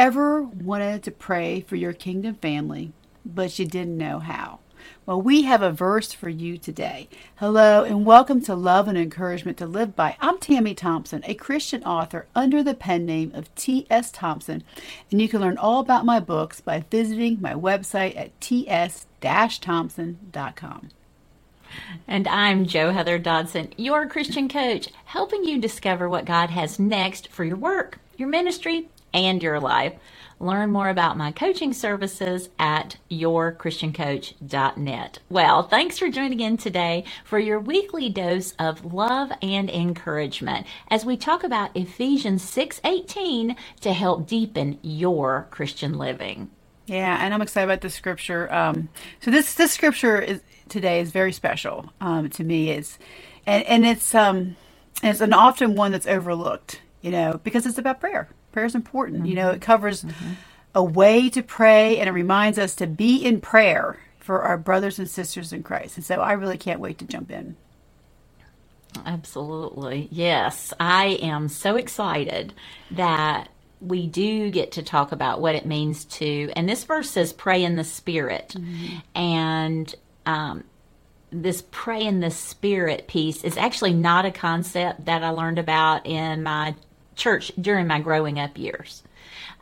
ever wanted to pray for your kingdom family, but you didn't know how? Well, we have a verse for you today. Hello, and welcome to Love and Encouragement to Live By. I'm Tammy Thompson, a Christian author under the pen name of T.S. Thompson, and you can learn all about my books by visiting my website at ts-thompson.com. And I'm Jo Heather Dodson, your Christian coach, helping you discover what God has next for your work, your ministry, and your life. Learn more about my coaching services at yourchristiancoach.net. Well, thanks for joining in today for your weekly dose of love and encouragement as we talk about Ephesians 6:18 to help deepen your Christian living. Yeah, and I'm excited about this scripture. So this scripture today is very special to me. It's an often one that's overlooked, because it's about prayer. Prayer is important. Mm-hmm. It covers mm-hmm. a way to pray, and it reminds us to be in prayer for our brothers and sisters in Christ. And so I really can't wait to jump in. Absolutely. Yes, I am so excited that we do get to talk about what it means to, and this verse says, pray in the Spirit. Mm-hmm. And this pray in the Spirit piece is actually not a concept that I learned about in my church during my growing up years.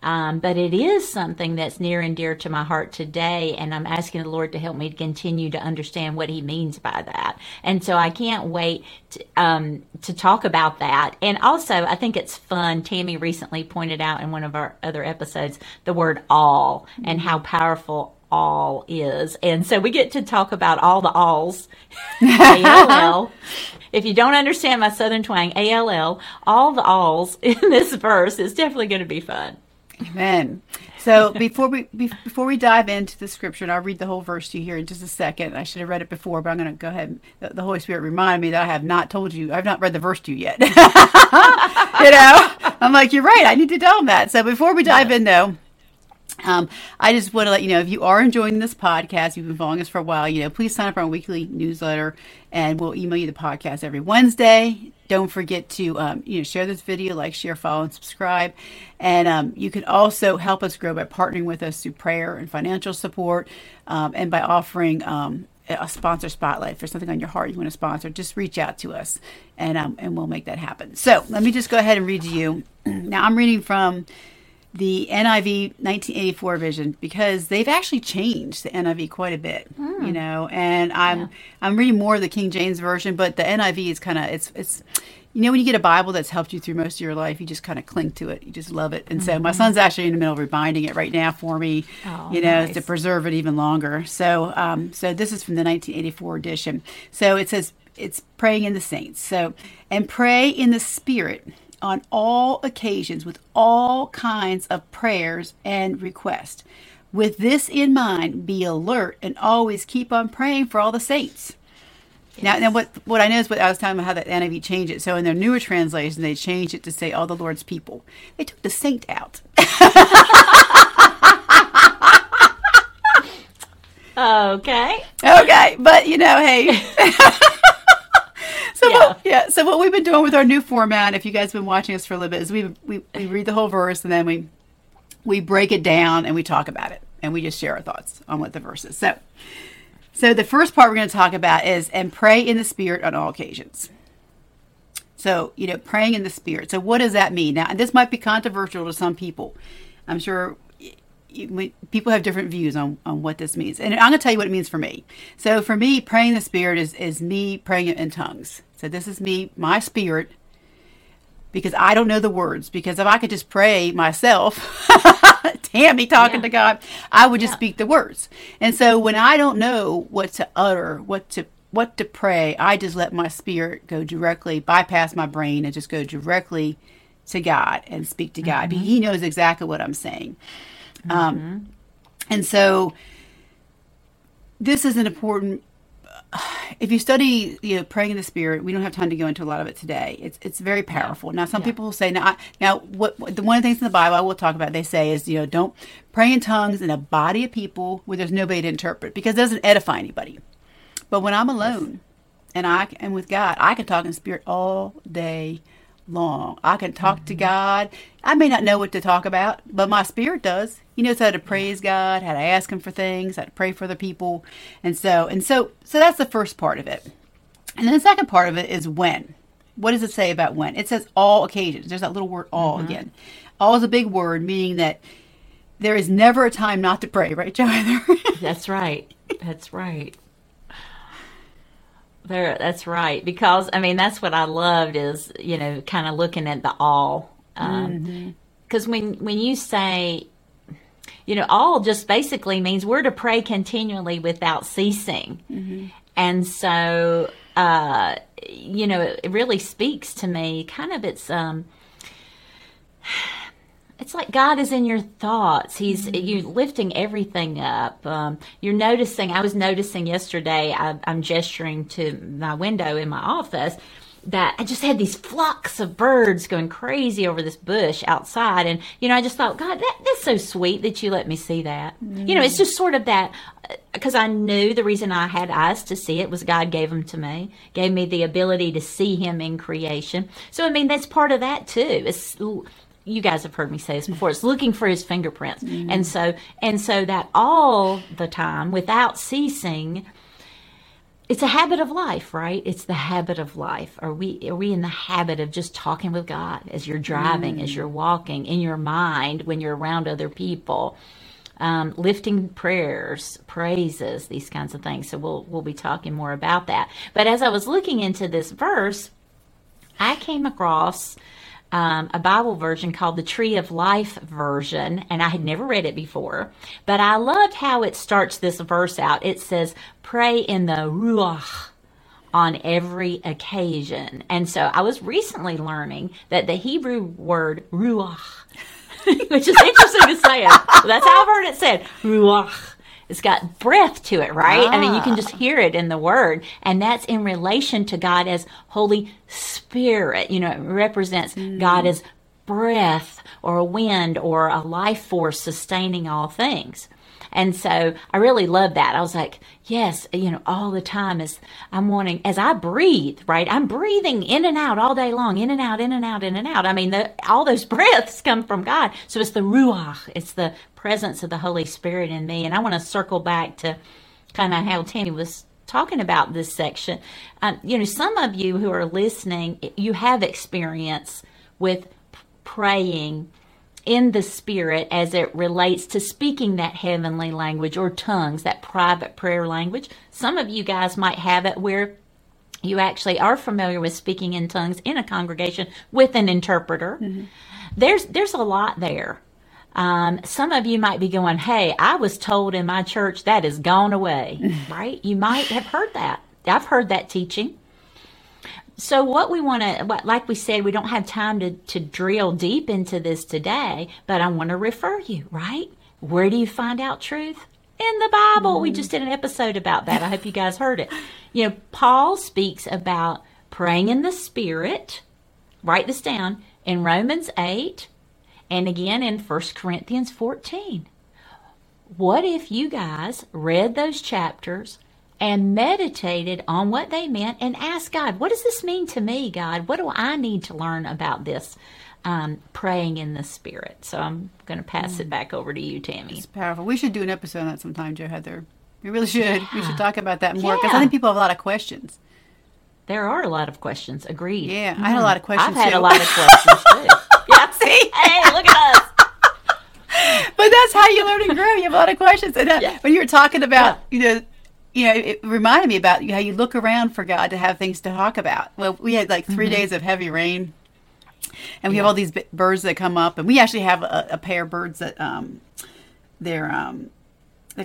But it is something that's near and dear to my heart today, and I'm asking the Lord to help me to continue to understand what He means by that. And so I can't wait to talk about that. And also, I think it's fun. Tammy recently pointed out in one of our other episodes the word all and how powerful all is. And so we get to talk about all the alls. ALL. If you don't understand my Southern twang, ALL, all the alls in this verse is definitely going to be fun. Amen. So before we dive into the scripture, and I'll read the whole verse to you here in just a second. I should have read it before, but I'm going to go ahead. The Holy Spirit reminded me that I've not read the verse to you yet. I'm like, you're right. I need to tell him that. So before we dive in, though, I just want to let you know, if you are enjoying this podcast, you've been following us for a while, please sign up for our weekly newsletter, and we'll email you the podcast every Wednesday. Don't forget to, share this video, like, share, follow, and subscribe. And you can also help us grow by partnering with us through prayer and financial support, and by offering a sponsor spotlight for something on your heart you want to sponsor. Just reach out to us, and we'll make that happen. So let me just go ahead and read to you. Now, I'm reading from the NIV 1984 version, because they've actually changed the NIV quite a bit, and I'm reading more of the King James version, but the NIV is kind of, it's when you get a Bible that's helped you through most of your life, you just kind of cling to it. You just love it. And so my son's actually in the middle of rebinding it right now for me, to preserve it even longer. So, so this is from the 1984 edition. So it says, it's praying in the saints. So, and pray in the Spirit on all occasions with all kinds of prayers and requests. With this in mind, be alert and always keep on praying for all the saints. Yes. Now what I noticed, what I was talking about, how that NIV changed it. So in their newer translation, they changed it to say all the Lord's people. They took the saint out. Okay. But hey. So what we've been doing with our new format, if you guys have been watching us for a little bit, is we read the whole verse, and then we break it down, and we talk about it, and we just share our thoughts on what the verse is. So the first part we're going to talk about is, and pray in the Spirit on all occasions. So, praying in the Spirit. So what does that mean? Now, this might be controversial to some people. I'm sure people have different views on what this means. And I'm going to tell you what it means for me. So for me, praying in the Spirit is me praying in tongues. So this is me, my spirit, because I don't know the words. Because if I could just pray myself, Tammy talking to God, I would just speak the words. And so when I don't know what to utter, what to pray, I just let my spirit go directly, bypass my brain, and just go directly to God and speak to God. Mm-hmm. He knows exactly what I'm saying. And so this is an important, if you study, praying in the Spirit, we don't have time to go into a lot of it today. It's very powerful. Now, some people will say, one of the things in the Bible I will talk about, they say is, don't pray in tongues in a body of people where there's nobody to interpret, because it doesn't edify anybody. But when I'm alone and I am with God, I can talk in spirit all day long. I can talk to God. I may not know what to talk about, but my spirit does. He knows how to praise God, how to ask him for things, how to pray for the people. And so that's the first part of it. And then the second part of it is when. What does it say about when? It says all occasions. There's that little word all again. All is a big word, meaning that there is never a time not to pray, right, Jo Heather? That's right. That's right. Because, I mean, that's what I loved is, you know, kind of looking at the all. Because when you say, you know, all just basically means we're to pray continually without ceasing. And so, you know, it really speaks to me. Kind of it's like God is in your thoughts. He's you're lifting everything up. You're noticing. I was noticing yesterday. I'm gesturing to my window in my office that I just had these flocks of birds going crazy over this bush outside, and you know I just thought, God, that's so sweet that you let me see that. You know, it's just sort of that because I knew the reason I had eyes to see it was God gave them to me, gave me the ability to see Him in creation. So I mean that's part of that too. It's you guys have heard me say this before. It's looking for his fingerprints. And so that all the time, without ceasing, it's a habit of life, right? It's the habit of life. Are we in the habit of just talking with God as you're driving, as you're walking, in your mind, when you're around other people, lifting prayers, praises, these kinds of things. So we'll be talking more about that. But as I was looking into this verse, I came across a Bible version called the Tree of Life version, and I had never read it before, but I loved how it starts this verse out. It says, pray in the Ruach on every occasion. And so I was recently learning that the Hebrew word Ruach, which is interesting to say it. That's how I've heard it said, Ruach. It's got breath to it, right? I mean, you can just hear it in the word. And that's in relation to God as Holy Spirit. You know, it represents God as breath or a wind or a life force sustaining all things. And so I really love that. I was like, yes, you know, all the time as I'm wanting, as I breathe, right? I'm breathing in and out all day long, in and out, in and out, in and out. I mean, all those breaths come from God. So it's the Ruach. It's the presence of the Holy Spirit in me. And I want to circle back to kind of how Tammy was talking about this section. You know, some of you who are listening, you have experience with praying in the Spirit as it relates to speaking that heavenly language or tongues, that private prayer language. Some of you guys might have it where you actually are familiar with speaking in tongues in a congregation with an interpreter. There's a lot there. Some of you might be going, hey, I was told in my church that is gone away, right? You might have heard that. I've heard that teaching. So what we want to, like we said, we don't have time to drill deep into this today, but I want to refer you, right? Where do you find out truth? In the Bible. We just did an episode about that. I hope you guys heard it. You know, Paul speaks about praying in the Spirit. Write this down. In Romans 8, and again in 1 Corinthians 14. What if you guys read those chapters and meditated on what they meant and asked God, what does this mean to me, God? What do I need to learn about this praying in the Spirit? So I'm going to pass it back over to you, Tammy. It's powerful. We should do an episode on that sometime, Jo Heather. We really should. Yeah. We should talk about that more because I think people have a lot of questions. There are a lot of questions. Agreed. Yeah, I had a lot of questions too. I've had a lot of questions too. Yeah, see? Hey, look at us. But that's how you learn and grow. You have a lot of questions. And when you were talking about, you know, it reminded me about how you look around for God to have things to talk about. Well, we had like 3 days of heavy rain, and we have all these birds that come up, and we actually have a pair of birds that they're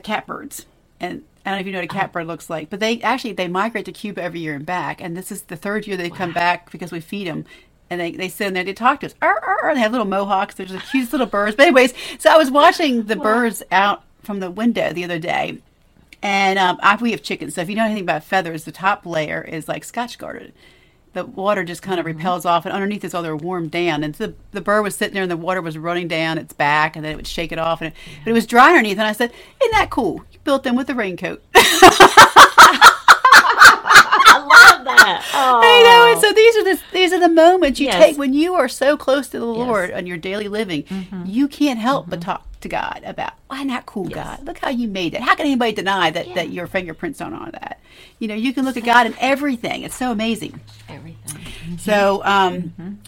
catbirds, and I don't know if you know what a catbird looks like, but they migrate to Cuba every year and back, and this is the third year they've come back because we feed them. And they sit in there to talk to us. They have little mohawks. They're just the cutest little birds. But anyways, so I was watching the birds out from the window the other day. And we have chickens. So if you know anything about feathers, the top layer is like Scotch guarded. The water just kind of repels off. And underneath is all their warm down. And so the bird was sitting there and the water was running down its back. And then it would shake it off. But it was dry underneath. And I said, isn't that cool? You built them with a raincoat. I love that. that. I know. And so these are the moments you take when you are so close to the Lord on your daily living. Mm-hmm. You can't help but talk to God about, why not God? Look how you made it. How can anybody deny that, that your fingerprints aren't on that? You know, you can look at God in everything. It's so amazing. Everything. Mm-hmm. So,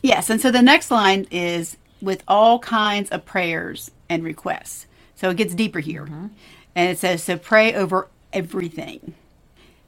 yes. And so the next line is with all kinds of prayers and requests. So it gets deeper here. Mm-hmm. And it says, so pray over everything.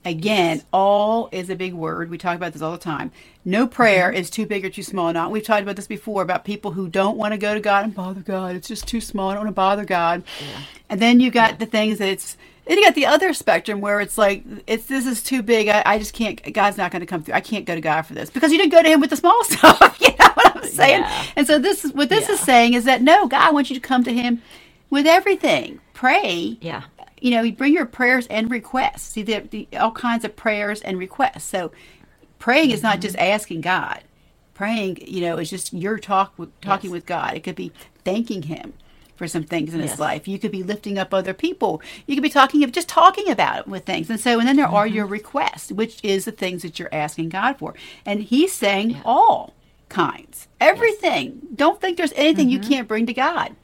Again, all is a big word. We talk about this all the time. No prayer is too big or too small. Not. We've talked about this before about people who don't want to go to God and bother God. It's just too small. I don't want to bother God. Yeah. And then you got the things that it's, then you got the other spectrum where it's like, it's this is too big. I just can't, God's not going to come through. I can't go to God for this because you didn't go to him with the small stuff. You know what I'm saying? Yeah. And so this is what this is saying is that, no, God wants you to come to him with everything. Pray. Yeah. You know, you bring your prayers and requests. See, all kinds of prayers and requests. So praying is not just asking God. Praying, you know, is just your talking with God. It could be thanking him for some things in his life. You could be lifting up other people. You could be talking about it with things. And so, and then there are your requests, which is the things that you're asking God for. And he's saying all kinds, everything. Yes. Don't think there's anything you can't bring to God.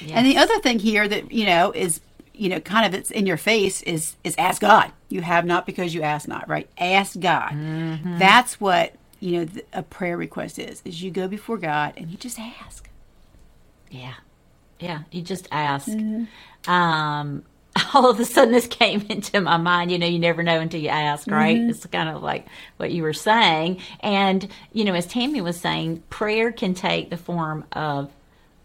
Yes. And the other thing here that, you know, is, you know, kind of it's in your face is ask God. You have not because you ask not, right? Ask God. Mm-hmm. That's what, you know, a prayer request is you go before God and you just ask. Yeah. Yeah. You just ask. Mm-hmm. All of a sudden this came into my mind, you know, you never know until you ask, right? Mm-hmm. It's kind of like what you were saying. And, you know, as Tammy was saying, prayer can take the form of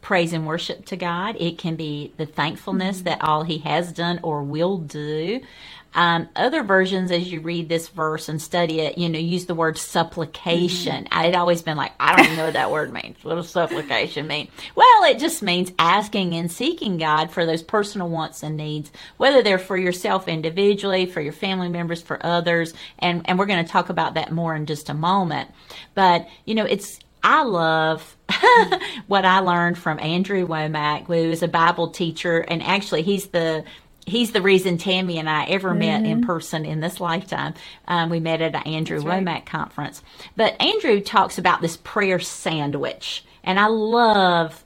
praise and worship to God. It can be the thankfulness that all he has done or will do. Other versions, as you read this verse and study it, you know, use the word supplication. Mm-hmm. I'd always been like, I don't even know what that word means. What does supplication mean? Well, it just means asking and seeking God for those personal wants and needs, whether they're for yourself individually, for your family members, for others. And we're going to talk about that more in just a moment. But, you know, I love what I learned from Andrew Womack, who is a Bible teacher, and actually he's the reason Tammy and I ever met in person in this lifetime. We met at an Andrew Womack conference. But Andrew talks about this prayer sandwich, and I love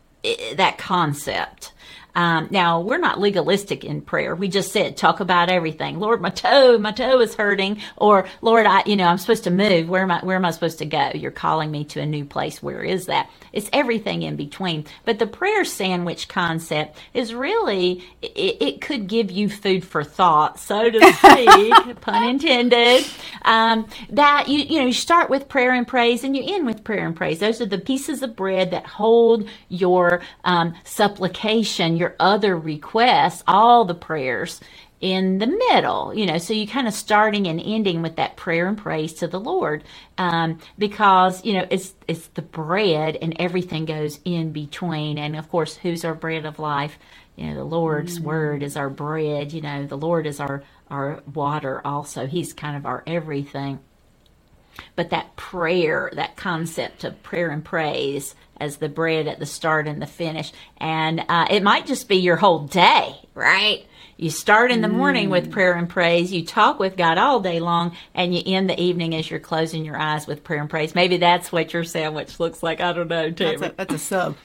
that concept. Now, we're not legalistic in prayer. We just said, talk about everything. Lord, my toe is hurting. Or, Lord, I'm supposed to move. Where am I supposed to go? You're calling me to a new place. Where is that? It's everything in between. But the prayer sandwich concept is really, it could give you food for thought, so to speak, pun intended, that you start with prayer and praise and you end with prayer and praise. Those are the pieces of bread that hold your supplication, your other requests, all the prayers in the middle, you know, so you kind of starting and ending with that prayer and praise to the Lord, because, you know, it's the bread and everything goes in between. And of course, who's our bread of life? You know, the Lord's word is our bread. You know, the Lord is our water also. He's kind of our everything. But that prayer, that concept of prayer and praise as the bread at the start and the finish. And it might just be your whole day, right? You start in the morning with prayer and praise. You talk with God all day long, and you end the evening as you're closing your eyes with prayer and praise. Maybe that's what your sandwich looks like. I don't know, Tammy. That's a sub.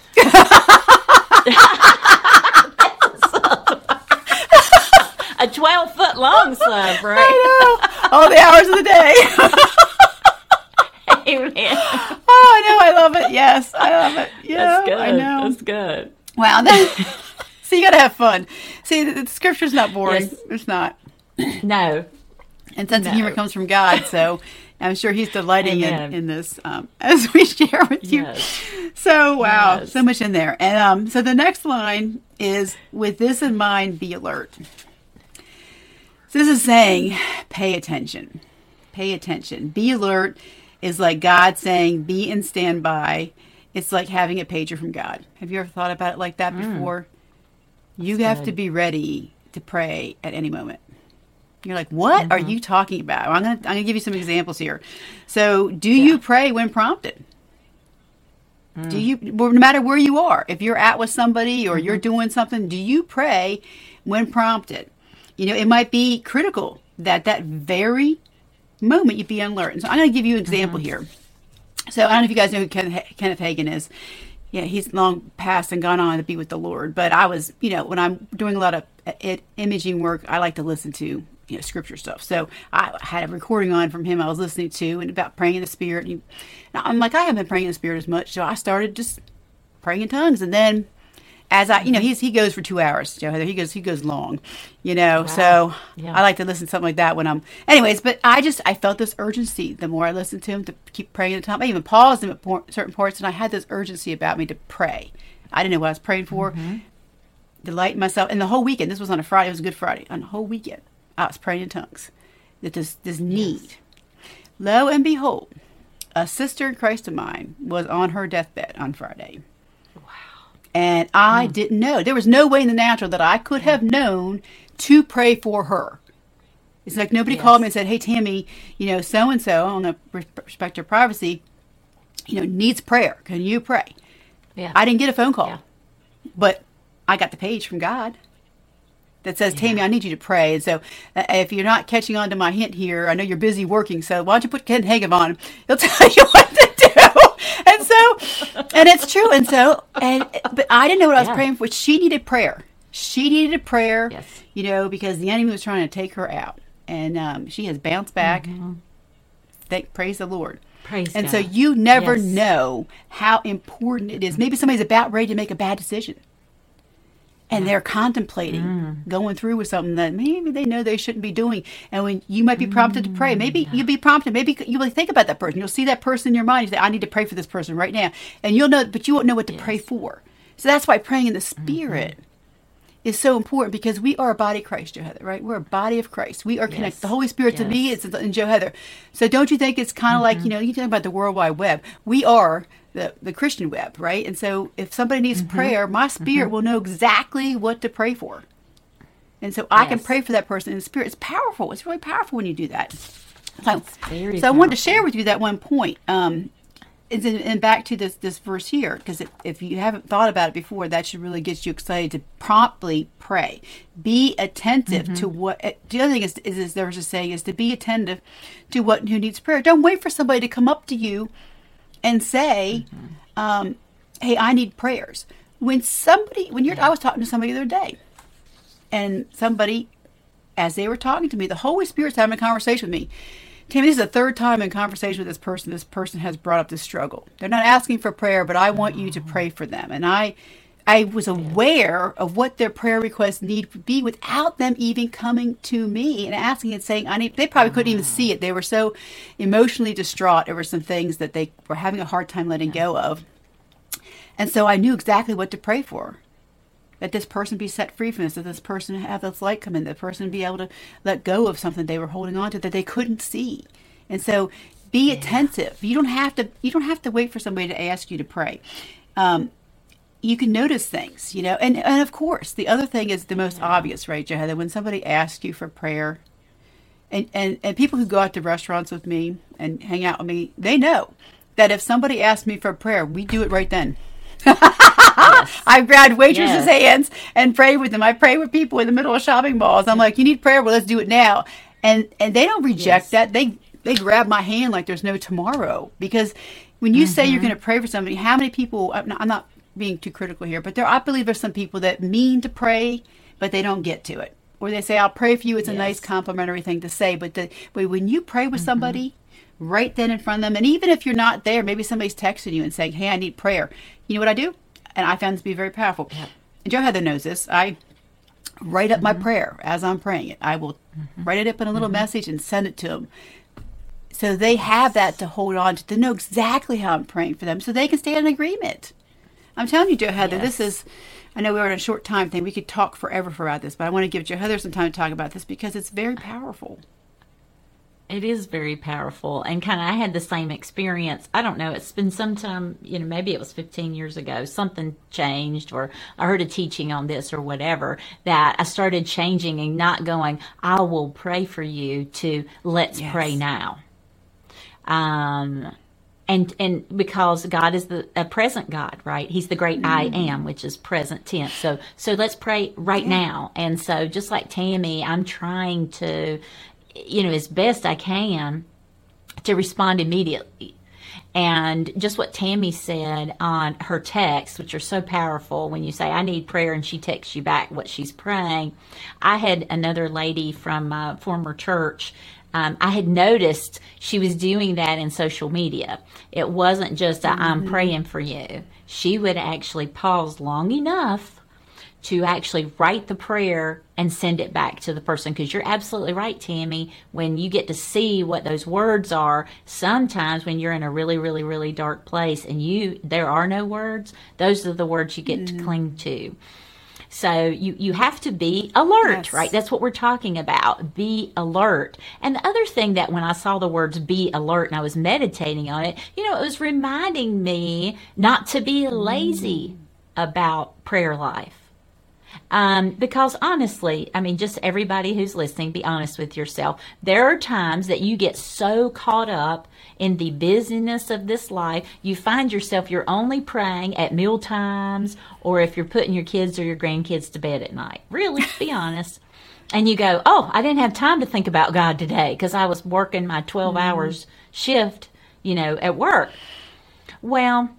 A 12-foot long sub, right? I know. All the hours of the day. Amen. Oh, I know. I love it. Yes, I love it. Yeah, that's good. I know. That's good. Wow. So you got to have fun. See, the scripture's not boring. Yes. It's not. No. And sense of humor comes from God, so I'm sure he's delighting in this as we share with you. Yes. So, wow, so much in there. And so the next line is, with this in mind, be alert. So this is saying, pay attention. Pay attention. Be alert. Is like God saying, be in standby. It's like having a pager from God. Have you ever thought about it like that before? You have to be ready to pray at any moment. You're like, what are you talking about? Well, I'm gonna give you some examples here. So, do you pray when prompted? Do you, no matter where you are, if you're out with somebody or you're doing something, do you pray when prompted? You know, it might be critical that very moment you'd be unlearned. So I'm going to give you an example here. So I don't know if you guys know who Kenneth Hagin is. Yeah, he's long passed and gone on to be with the Lord. But I was, you know, when I'm doing a lot of imaging work, I like to listen to, you know, scripture stuff. So I had a recording on from him I was listening to, and about praying in the Spirit. And I'm like, I haven't been praying in the Spirit as much. So I started just praying in tongues. And then as I, you know, he goes for 2 hours, Jo Heather. He goes long, you know. Wow. So yeah. I like to listen to something like that when I'm, anyways, but I felt this urgency the more I listened to him to keep praying in tongues. I even paused him at certain parts, and I had this urgency about me to pray. I didn't know what I was praying for. Mm-hmm. Delight myself. And the whole weekend, this was on a Friday, it was a Good Friday. On the whole weekend, I was praying in tongues. That this need. Lo and behold, a sister in Christ of mine was on her deathbed on Friday. Wow. And I didn't know. There was no way in the natural that I could have known to pray for her. It's like nobody called me and said, hey, Tammy, you know, so-and-so, on the respect of privacy, you know, needs prayer. Can you pray? Yeah. I didn't get a phone call. Yeah. But I got the page from God that says, Tammy, I need you to pray. And so if you're not catching on to my hint here, I know you're busy working, so why don't you put Ken Hagin on? He'll tell you what to do. And so, and it's true. And so, but I didn't know what I was praying for. She needed prayer. Yes. You know, because the enemy was trying to take her out. And she has bounced back. Mm-hmm. Praise the Lord. Praise and God. So you never know how important it is. Maybe somebody's about ready to make a bad decision. And they're contemplating going through with something that maybe they know they shouldn't be doing. And when you might be prompted to pray, maybe you'll be prompted. Maybe you will think about that person. You'll see that person in your mind. You say, I need to pray for this person right now. And you'll know, but you won't know what to pray for. So that's why praying in the Spirit is so important, because we are a body of Christ, Jo Heather, right? We're a body of Christ. We are connected. The Holy Spirit to me is in Jo Heather. So don't you think it's kind of like, you know, you talk about the World Wide Web. We are the Christian web, right? And so if somebody needs prayer, my spirit will know exactly what to pray for. And so I can pray for that person in the Spirit. It's powerful. It's really powerful when you do that. So I wanted to share with you that one point. And back to this verse here, because if you haven't thought about it before, that should really get you excited to promptly pray. Be attentive to what. The other thing is there was a saying, is to be attentive to what and who needs prayer. Don't wait for somebody to come up to you and say, hey, I need prayers. I was talking to somebody the other day, and somebody, as they were talking to me, the Holy Spirit's having a conversation with me. Tammy, this is the third time in conversation with this person. This person has brought up this struggle. They're not asking for prayer, but I want you to pray for them. And I was aware of what their prayer requests need to be without them even coming to me and asking and saying, I need. They probably couldn't even see it. They were so emotionally distraught over some things that they were having a hard time letting go of. And so I knew exactly what to pray for. That this person be set free from this, that this person have this light come in, that person be able to let go of something they were holding on to that they couldn't see. And so be attentive. You don't have to wait for somebody to ask you to pray. You can notice things, you know. And of course, the other thing is the most obvious, right, Jo Heather? When somebody asks you for prayer, and people who go out to restaurants with me and hang out with me, they know that if somebody asks me for prayer, we do it right then. I grabbed waitresses' hands and prayed with them. I pray with people in the middle of shopping malls. I'm like, you need prayer? Well, let's do it now. And they don't reject that. They grab my hand like there's no tomorrow. Because when you say you're going to pray for somebody, how many people, I'm not being too critical here, but I believe there's some people that mean to pray, but they don't get to it. Or they say, I'll pray for you. It's a nice complimentary thing to say. But when you pray with somebody right then in front of them, and even if you're not there, maybe somebody's texting you and saying, hey, I need prayer. You know what I do? And I found this to be very powerful. Yeah. And Jo Heather knows this. I write up my prayer as I'm praying it. I will write it up in a little message and send it to them. So they have that to hold on to. They know exactly how I'm praying for them so they can stay in agreement. I'm telling you, Jo Heather, this is, I know we were in a short time thing. We could talk forever about this, but I want to give Jo Heather some time to talk about this because it's very powerful. It is very powerful. And I had the same experience. I don't know. It's been some time, you know, maybe it was 15 years ago. Something changed, or I heard a teaching on this or whatever, that I started changing and not going, I will pray for you, to let's pray now. And because God is a present God, right? He's the great I am, which is present tense. So let's pray right now. And so just like Tammy, I'm trying to, you know, as best I can, to respond immediately. And just what Tammy said on her texts, which are so powerful, when you say, I need prayer, and she texts you back what she's praying. I had another lady from my former church. I had noticed she was doing that in social media. It wasn't just a, I'm praying for you. She would actually pause long enough to actually write the prayer and send it back to the person. Because you're absolutely right, Tammy. When you get to see what those words are, sometimes when you're in a really, really, really dark place and there are no words, those are the words you get to cling to. So you have to be alert, yes. right? That's what we're talking about. Be alert. And the other thing that when I saw the words be alert and I was meditating on it, it was reminding me not to be lazy about prayer life. Because honestly, just everybody who's listening, be honest with yourself. There are times that you get so caught up in the busyness of this life, you find yourself, you're only praying at meal times or if you're putting your kids or your grandkids to bed at night. Really, be honest. And you go, oh, I didn't have time to think about God today because I was working my 12 hours shift, at work. Well,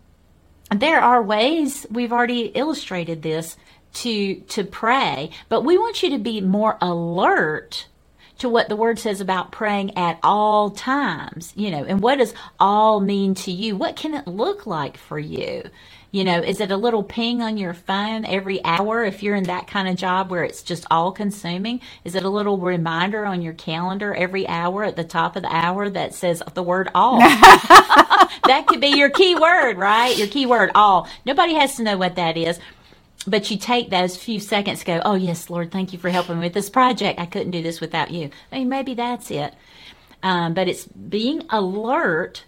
there are ways, we've already illustrated this, to pray, but we want you to be more alert to what the word says about praying at all times, and what does all mean to you? What can it look like for you? Is it a little ping on your phone every hour if you're in that kind of job where it's just all consuming? Is it a little reminder on your calendar every hour at the top of the hour that says the word all? That could be your key word, right? Your key word, all. Nobody has to know what that is. But you take those few seconds to go, oh, yes, Lord, thank you for helping me with this project. I couldn't do this without you. Maybe that's it. But it's being alert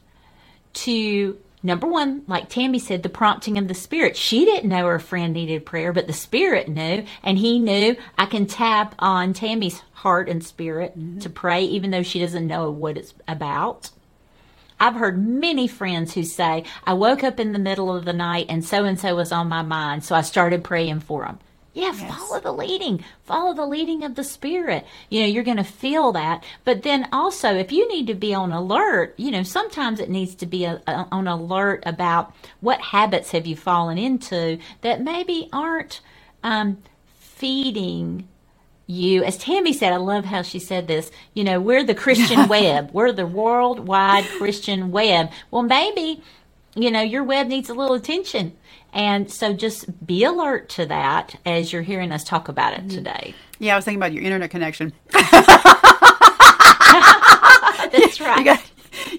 to, number one, like Tammy said, the prompting of the Spirit. She didn't know her friend needed prayer, but the Spirit knew, and he knew I can tap on Tammy's heart and spirit to pray, even though she doesn't know what it's about. I've heard many friends who say, I woke up in the middle of the night and so-and-so was on my mind, so I started praying for them. Yeah, yes. Follow the leading. Follow the leading of the Spirit. You're going to feel that. But then also, if you need to be on alert, sometimes it needs to be on alert about what habits have you fallen into that maybe aren't feeding you, as Tammy said, I love how she said this, we're the Christian web. We're the worldwide Christian web. Well, maybe, your web needs a little attention. And so just be alert to that as you're hearing us talk about it today. Yeah, I was thinking about your internet connection. That's right.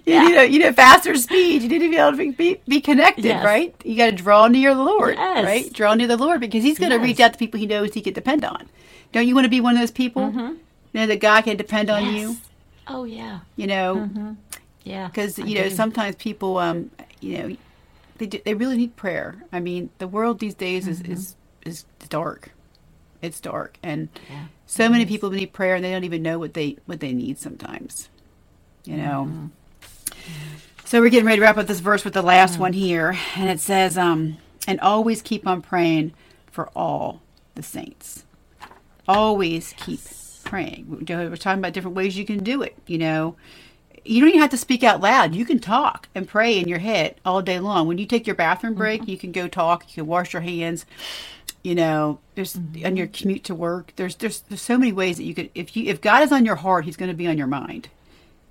You need a faster speed. You need to be able to be connected, yes. right? You got to draw near the Lord, yes. right? Draw near the Lord because he's going to yes. reach out to people he knows he can depend on. Don't you want to be one of those people? Mm-hmm. That God can depend on yes. you. Oh yeah. Yeah. Because sometimes people, they really need prayer. The world these days is dark. It's dark, and so many people need prayer, and they don't even know what they need sometimes. So we're getting ready to wrap up this verse with the last one here, and it says, "And always keep on praying for all the saints." Always keep praying. We're talking about different ways you can do it. You don't even have to speak out loud. You can talk and pray in your head all day long. When you take your bathroom break, you can go talk. You can wash your hands. There's on your commute to work. There's so many ways that you could. If God is on your heart, He's going to be on your mind.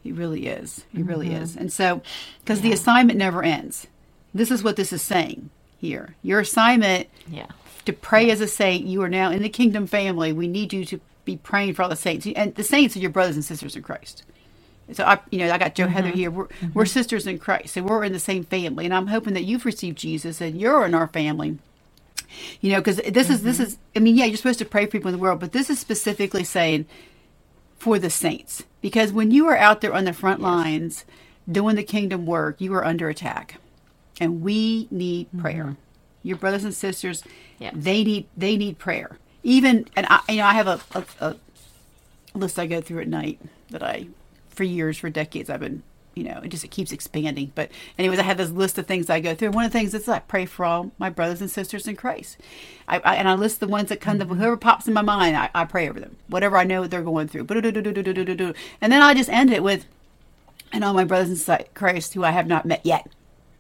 He really is. He really is. And so, because the assignment never ends. This is what this is saying here. Your assignment. Yeah. To pray as a saint, you are now in the kingdom family. We need you to be praying for all the saints. And the saints are your brothers and sisters in Christ. So, I got Jo Heather here. We're sisters in Christ. So we're in the same family. And I'm hoping that you've received Jesus and you're in our family. Because this is, you're supposed to pray for people in the world. But this is specifically saying for the saints. Because when you are out there on the front lines doing the kingdom work, you are under attack. And we need prayer. Your brothers and sisters, they need prayer. Even, and I have a list I go through at night that for decades, I've been, it keeps expanding. But anyways, I have this list of things I go through. One of the things is I pray for all my brothers and sisters in Christ. I list the ones that come to whoever pops in my mind, I pray over them. Whatever I know they're going through. And then I just end it with, and all my brothers in Christ who I have not met yet.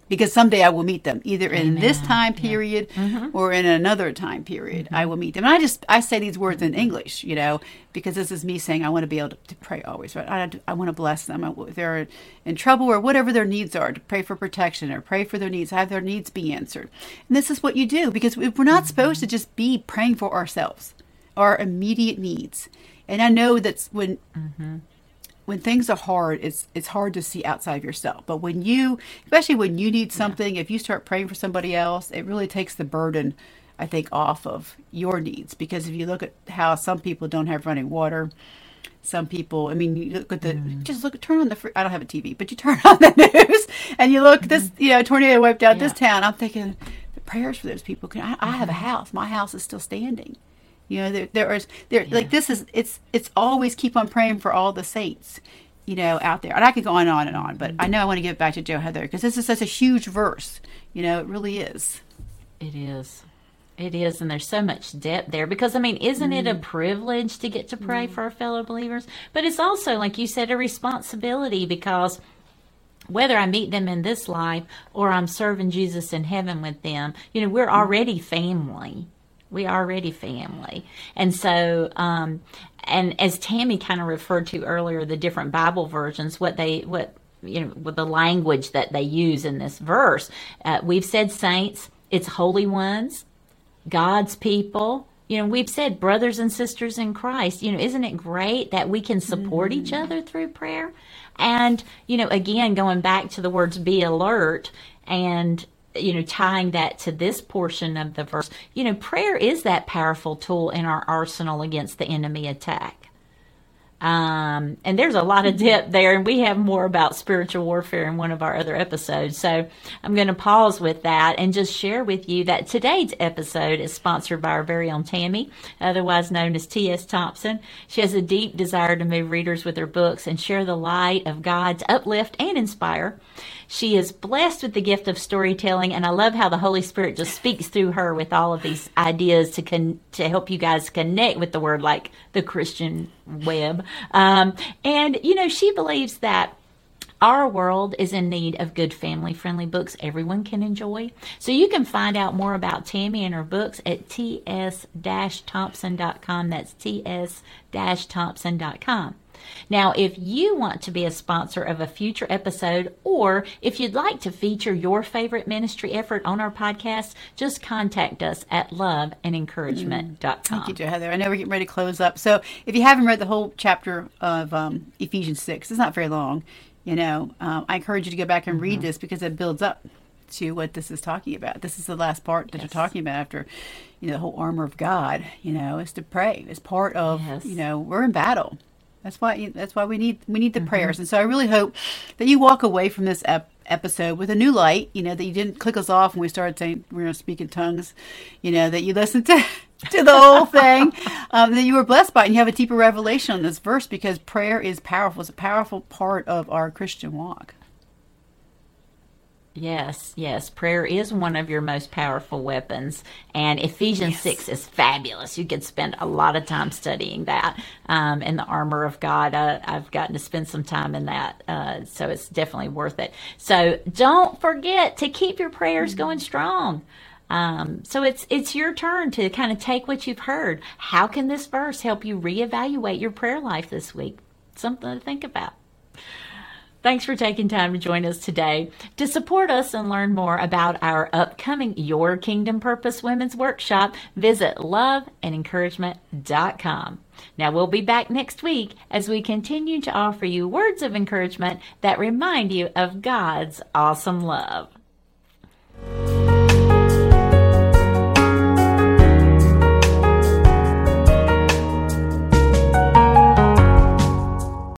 Because someday I will meet them, either in this time period or in another time period. I will meet them. And I say these words in English, you know, because this is me saying I want to be able to pray always. Right? I want to bless them. If they're in trouble or whatever their needs are, to pray for protection or pray for their needs, have their needs be answered. And this is what you do, because we're not supposed to just be praying for ourselves, our immediate needs. And I know that's when... When things are hard, it's hard to see outside of yourself. But when you, especially when you need something, if you start praying for somebody else, it really takes the burden, I think, off of your needs. Because if you look at how some people don't have running water, some people, I mean, you look at the, turn on the, I don't have a TV, but you turn on the news and you look, this, you know, tornado wiped out this town. I'm thinking, the prayers for those people, I have a house. My house is still standing. You know, there is like this is it's always keep on praying for all the saints, you know, out there. And I could go on and on, but I know I want to give it back to Jo Heather because this is such a huge verse. You know, it really is. It is. It is, and there's so much depth there because, I mean, isn't it a privilege to get to pray for our fellow believers? But it's also, like you said, a responsibility because whether I meet them in this life or I'm serving Jesus in heaven with them, you know, we're already family. We are already family. And so, and as Tammy kind of referred to earlier, the different Bible versions, what you know, with the language that they use in this verse, we've said saints, it's holy ones, God's people. You know, we've said brothers and sisters in Christ. You know, isn't it great that we can support each other through prayer? And, you know, again, going back to the words, be alert and, you know, tying that to this portion of the verse, you know, prayer is that powerful tool in our arsenal against the enemy attack. And there's a lot of depth there, and we have more about spiritual warfare in one of our other episodes. So I'm going to pause with that and just share with you that today's episode is sponsored by our very own Tammy, otherwise known as T.S. Thompson. She has a deep desire to move readers with her books and share the light of God to uplift and inspire. She is blessed with the gift of storytelling, and I love how the Holy Spirit just speaks through her with all of these ideas to help you guys connect with the Word like the Christian web. And, you know, she believes that our world is in need of good family-friendly books everyone can enjoy. So you can find out more about Tammy and her books at ts-thompson.com. That's ts-thompson.com. Now, if you want to be a sponsor of a future episode, or if you'd like to feature your favorite ministry effort on our podcast, just contact us at loveandencouragement.com. Thank you, Jo Heather. I know we're getting ready to close up. So if you haven't read the whole chapter of Ephesians 6, it's not very long, you know, I encourage you to go back and read this because it builds up to what this is talking about. This is the last part that you're talking about after, you know, the whole armor of God, you know, is to pray. It's part of, you know, we're in battle. That's why we need the prayers. And so I really hope that you walk away from this episode with a new light, you know, that you didn't click us off when we started saying we're going to speak in tongues, you know, that you listened to the whole thing, that you were blessed by it, and you have a deeper revelation on this verse because prayer is powerful. It's a powerful part of our Christian walk. Yes. Prayer is one of your most powerful weapons. And Ephesians 6 is fabulous. You could spend a lot of time studying that. And the armor of God, I've gotten to spend some time in that. So it's definitely worth it. So don't forget to keep your prayers going strong. So it's your turn to kind of take what you've heard. How can this verse help you reevaluate your prayer life this week? Something to think about. Thanks for taking time to join us today. To support us and learn more about our upcoming Your Kingdom Purpose Women's Workshop, visit loveandencouragement.com. Now we'll be back next week as we continue to offer you words of encouragement that remind you of God's awesome love.